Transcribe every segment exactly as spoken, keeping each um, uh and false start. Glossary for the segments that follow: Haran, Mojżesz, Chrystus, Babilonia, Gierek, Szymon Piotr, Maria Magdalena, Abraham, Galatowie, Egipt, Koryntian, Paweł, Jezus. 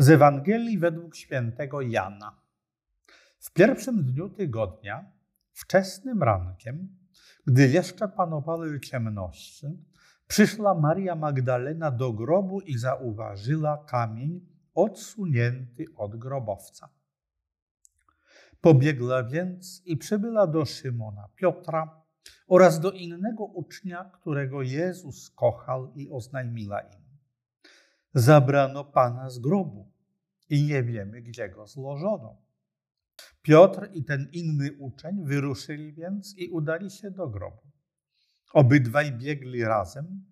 Z Ewangelii według świętego Jana. W pierwszym dniu tygodnia, wczesnym rankiem, gdy jeszcze panowały ciemności, przyszła Maria Magdalena do grobu i zauważyła kamień odsunięty od grobowca. Pobiegła więc i przybyła do Szymona Piotra oraz do innego ucznia, którego Jezus kochał, i oznajmiła im: zabrano Pana z grobu i nie wiemy, gdzie go złożono. Piotr i ten inny uczeń wyruszyli więc i udali się do grobu. Obydwaj biegli razem,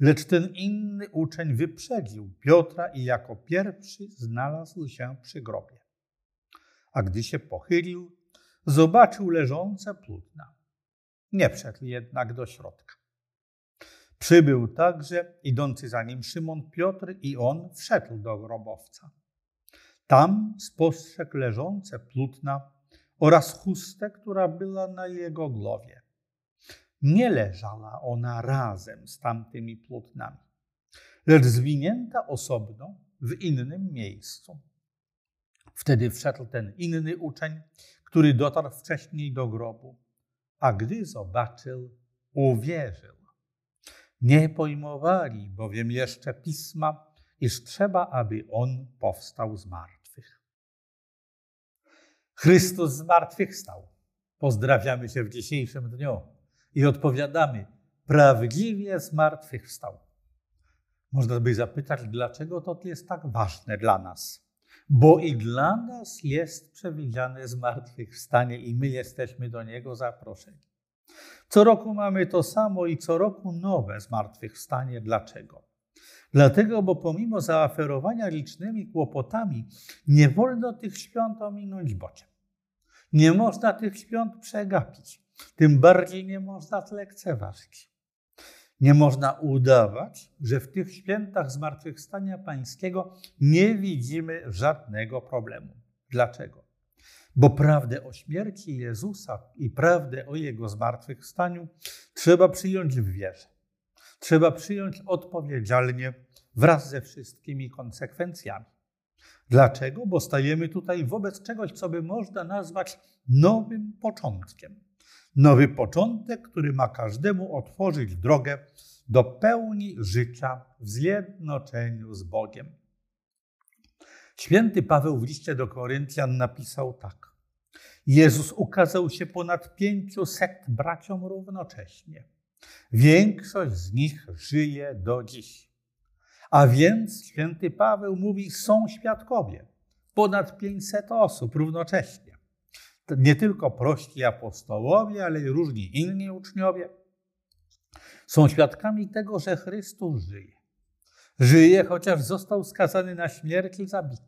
lecz ten inny uczeń wyprzedził Piotra i jako pierwszy znalazł się przy grobie. A gdy się pochylił, zobaczył leżące płótna. Nie wszedł jednak do środka. Przybył także idący za nim Szymon Piotr i on wszedł do grobowca. Tam spostrzegł leżące płótna oraz chustę, która była na jego głowie. Nie leżała ona razem z tamtymi płótnami, lecz zwinięta osobno w innym miejscu. Wtedy wszedł ten inny uczeń, który dotarł wcześniej do grobu, a gdy zobaczył, uwierzył. Nie pojmowali bowiem jeszcze pisma, iż trzeba, aby on powstał z martwych. Chrystus zmartwychwstał. Pozdrawiamy się w dzisiejszym dniu i odpowiadamy: prawdziwie zmartwychwstał. Można by zapytać, dlaczego to jest tak ważne dla nas. Bo i dla nas jest przewidziane zmartwychwstanie i my jesteśmy do niego zaproszeni. Co roku mamy to samo i co roku nowe zmartwychwstanie. Dlaczego? Dlatego, bo pomimo zaaferowania licznymi kłopotami, nie wolno tych świąt ominąć bociem. Nie można tych świąt przegapić, tym bardziej nie można lekceważyć. Nie można udawać, że w tych świętach zmartwychwstania Pańskiego nie widzimy żadnego problemu. Dlaczego? Bo prawdę o śmierci Jezusa i prawdę o Jego zmartwychwstaniu trzeba przyjąć w wierze. Trzeba przyjąć odpowiedzialnie wraz ze wszystkimi konsekwencjami. Dlaczego? Bo stajemy tutaj wobec czegoś, co by można nazwać nowym początkiem. Nowy początek, który ma każdemu otworzyć drogę do pełni życia w zjednoczeniu z Bogiem. Święty Paweł w liście do Koryntian napisał tak: Jezus ukazał się ponad pięciuset braciom równocześnie. Większość z nich żyje do dziś. A więc święty Paweł mówi, są świadkowie. Ponad pięćset osób równocześnie. Nie tylko prości apostołowie, ale i różni inni uczniowie. Są świadkami tego, że Chrystus żyje. Żyje, chociaż został skazany na śmierć i zabity.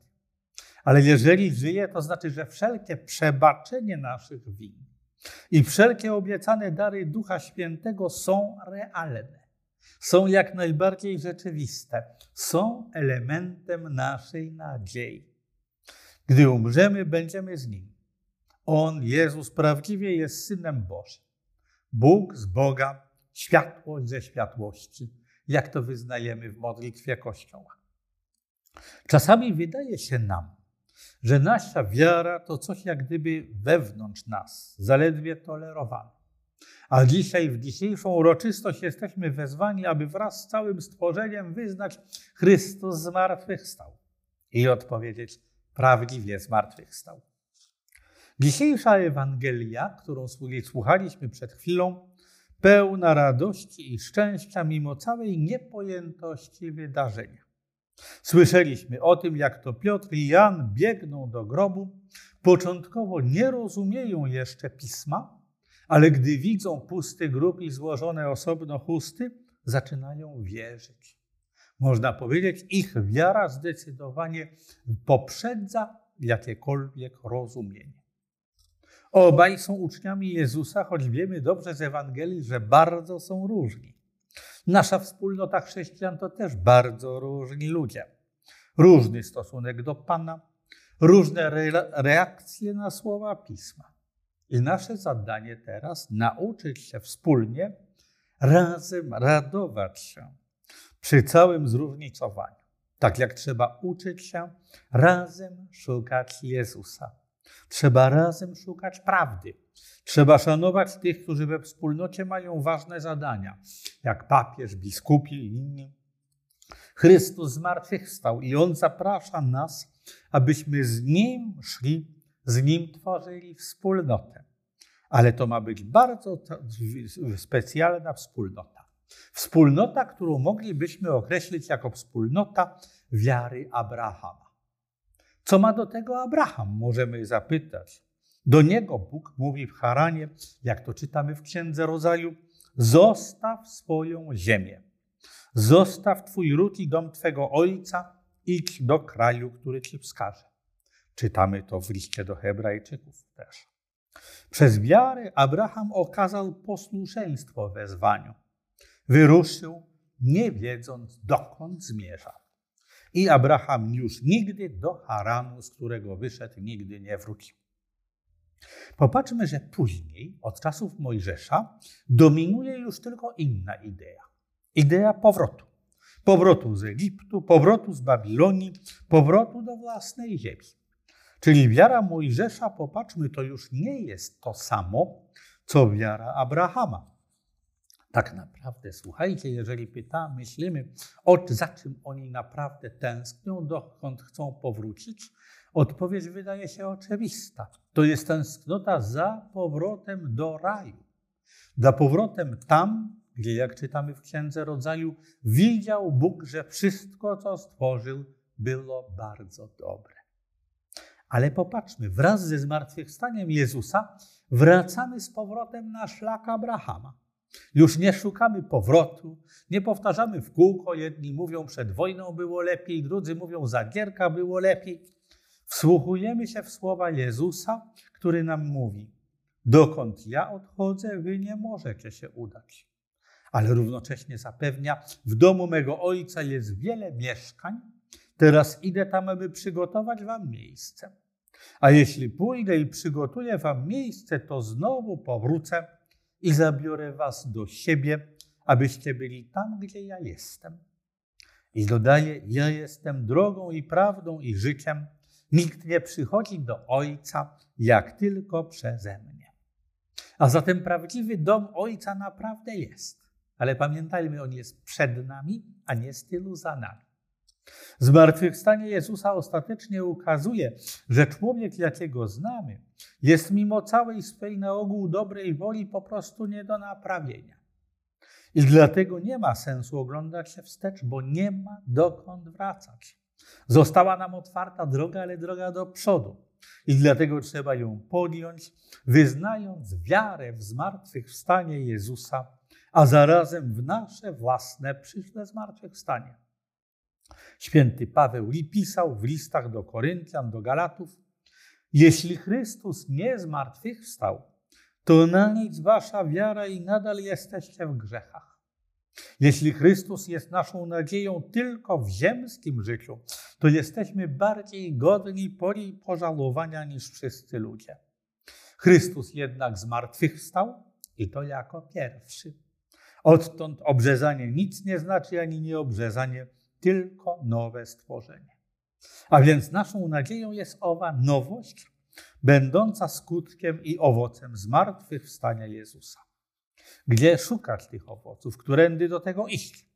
Ale jeżeli żyje, to znaczy, że wszelkie przebaczenie naszych win i wszelkie obiecane dary Ducha Świętego są realne, są jak najbardziej rzeczywiste, są elementem naszej nadziei. Gdy umrzemy, będziemy z Nim. On, Jezus, prawdziwie jest Synem Bożym. Bóg z Boga, światłość ze światłości, jak to wyznajemy w modlitwie Kościoła. Czasami wydaje się nam, że nasza wiara to coś jak gdyby wewnątrz nas, zaledwie tolerowane. A dzisiaj, w dzisiejszą uroczystość jesteśmy wezwani, aby wraz z całym stworzeniem wyznać: Chrystus zmartwychwstał i odpowiedzieć: prawdziwie zmartwychwstał. Dzisiejsza Ewangelia, którą słuchaliśmy przed chwilą, pełna radości i szczęścia mimo całej niepojętości wydarzenia. Słyszeliśmy o tym, jak to Piotr i Jan biegną do grobu. Początkowo nie rozumieją jeszcze pisma, ale gdy widzą pusty grób i złożone osobno chusty, zaczynają wierzyć. Można powiedzieć, ich wiara zdecydowanie poprzedza jakiekolwiek rozumienie. Obaj są uczniami Jezusa, choć wiemy dobrze z Ewangelii, że bardzo są różni. Nasza wspólnota chrześcijan to też bardzo różni ludzie. Różny stosunek do Pana, różne reakcje na słowa Pisma. I nasze zadanie teraz nauczyć się wspólnie, razem radować się przy całym zróżnicowaniu. Tak jak trzeba uczyć się razem szukać Jezusa. Trzeba razem szukać prawdy. Trzeba szanować tych, którzy we wspólnocie mają ważne zadania, jak papież, biskupi i inni. Chrystus zmartwychwstał i On zaprasza nas, abyśmy z Nim szli, z Nim tworzyli wspólnotę. Ale to ma być bardzo specjalna wspólnota. Wspólnota, którą moglibyśmy określić jako wspólnota wiary Abrahama. Co ma do tego Abraham, możemy zapytać. Do niego Bóg mówi w Haranie, jak to czytamy w Księdze Rodzaju, zostaw swoją ziemię, zostaw twój ród i dom twego ojca, idź do kraju, który ci wskaże. Czytamy to w liście do Hebrajczyków też. Przez wiarę Abraham okazał posłuszeństwo wezwaniu. Wyruszył, nie wiedząc, dokąd zmierza. I Abraham już nigdy do Haranu, z którego wyszedł, nigdy nie wrócił. Popatrzmy, że później, od czasów Mojżesza, dominuje już tylko inna idea. Idea powrotu. Powrotu z Egiptu, powrotu z Babilonii, powrotu do własnej ziemi. Czyli wiara Mojżesza, popatrzmy, to już nie jest to samo, co wiara Abrahama. Tak naprawdę, słuchajcie, jeżeli pytamy, myślimy, o, za czym oni naprawdę tęsknią, dokąd chcą powrócić, odpowiedź wydaje się oczywista. To jest tęsknota za powrotem do raju. Za powrotem tam, gdzie, jak czytamy w Księdze Rodzaju, widział Bóg, że wszystko, co stworzył, było bardzo dobre. Ale popatrzmy, wraz ze zmartwychwstaniem Jezusa wracamy z powrotem na szlak Abrahama. Już nie szukamy powrotu, nie powtarzamy w kółko, jedni mówią przed wojną było lepiej, drudzy mówią za Gierka było lepiej. Wsłuchujemy się w słowa Jezusa, który nam mówi, dokąd ja odchodzę, wy nie możecie się udać. Ale równocześnie zapewnia, w domu mego Ojca jest wiele mieszkań, teraz idę tam, aby przygotować wam miejsce. A jeśli pójdę i przygotuję wam miejsce, to znowu powrócę i zabiorę was do siebie, abyście byli tam, gdzie ja jestem. I dodaję, ja jestem drogą i prawdą i życiem. Nikt nie przychodzi do Ojca, jak tylko przeze mnie. A zatem prawdziwy dom Ojca naprawdę jest. Ale pamiętajmy, on jest przed nami, a nie z tyłu za nami. Zmartwychwstanie Jezusa ostatecznie ukazuje, że człowiek, jakiego znamy, jest mimo całej swej na ogół dobrej woli po prostu nie do naprawienia. I dlatego nie ma sensu oglądać się wstecz, bo nie ma dokąd wracać. Została nam otwarta droga, ale droga do przodu. I dlatego trzeba ją podjąć, wyznając wiarę w zmartwychwstanie Jezusa, a zarazem w nasze własne przyszłe zmartwychwstanie. Święty Paweł pisał w listach do Koryntian, do Galatów, jeśli Chrystus nie zmartwychwstał, to na nic wasza wiara i nadal jesteście w grzechach. Jeśli Chrystus jest naszą nadzieją tylko w ziemskim życiu, to jesteśmy bardziej godni pori i pożalowania niż wszyscy ludzie. Chrystus jednak zmartwychwstał i to jako pierwszy. Odtąd obrzezanie nic nie znaczy, ani nieobrzezanie, tylko nowe stworzenie. A więc naszą nadzieją jest owa nowość, będąca skutkiem i owocem zmartwychwstania Jezusa. Gdzie szukać tych owoców? Którędy do tego iść?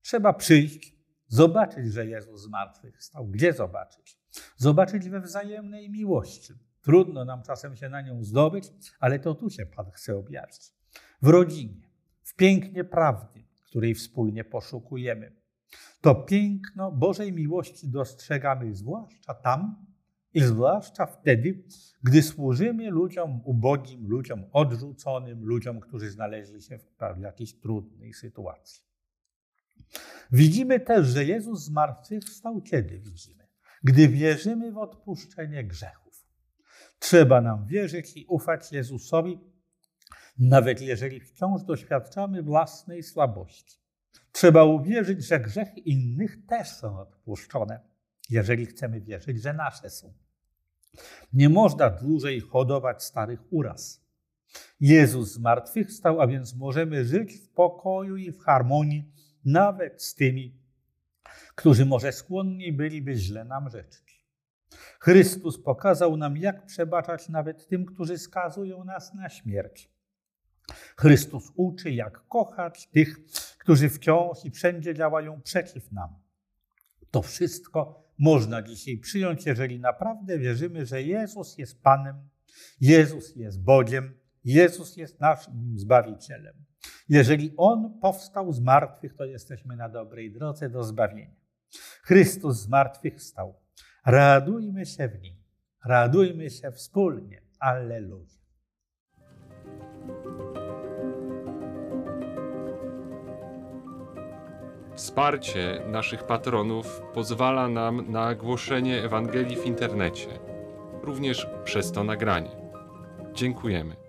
Trzeba przyjść, zobaczyć, że Jezus zmartwychwstał. Gdzie zobaczyć? Zobaczyć we wzajemnej miłości. Trudno nam czasem się na nią zdobyć, ale to tu się Pan chce objawić. W rodzinie, w pięknie prawdy, której wspólnie poszukujemy. To piękno Bożej miłości dostrzegamy zwłaszcza tam i zwłaszcza wtedy, gdy służymy ludziom ubogim, ludziom odrzuconym, ludziom, którzy znaleźli się w jakiejś trudnej sytuacji. Widzimy też, że Jezus zmartwychwstał kiedy widzimy? Gdy wierzymy w odpuszczenie grzechów. Trzeba nam wierzyć i ufać Jezusowi, nawet jeżeli wciąż doświadczamy własnej słabości. Trzeba uwierzyć, że grzechy innych też są odpuszczone, jeżeli chcemy wierzyć, że nasze są. Nie można dłużej hodować starych uraz. Jezus zmartwychwstał, a więc możemy żyć w pokoju i w harmonii, nawet z tymi, którzy może skłonni byliby źle nam życzyć. Chrystus pokazał nam, jak przebaczać nawet tym, którzy skazują nas na śmierć. Chrystus uczy, jak kochać tych, którzy wciąż i wszędzie działają przeciw nam. To wszystko można dzisiaj przyjąć, jeżeli naprawdę wierzymy, że Jezus jest Panem, Jezus jest Bogiem, Jezus jest naszym Zbawicielem. Jeżeli On powstał z martwych, to jesteśmy na dobrej drodze do zbawienia. Chrystus zmartwychwstał. Radujmy się w Nim. Radujmy się wspólnie. Alleluja. Wsparcie naszych patronów pozwala nam na głoszenie Ewangelii w internecie, również przez to nagranie. Dziękujemy.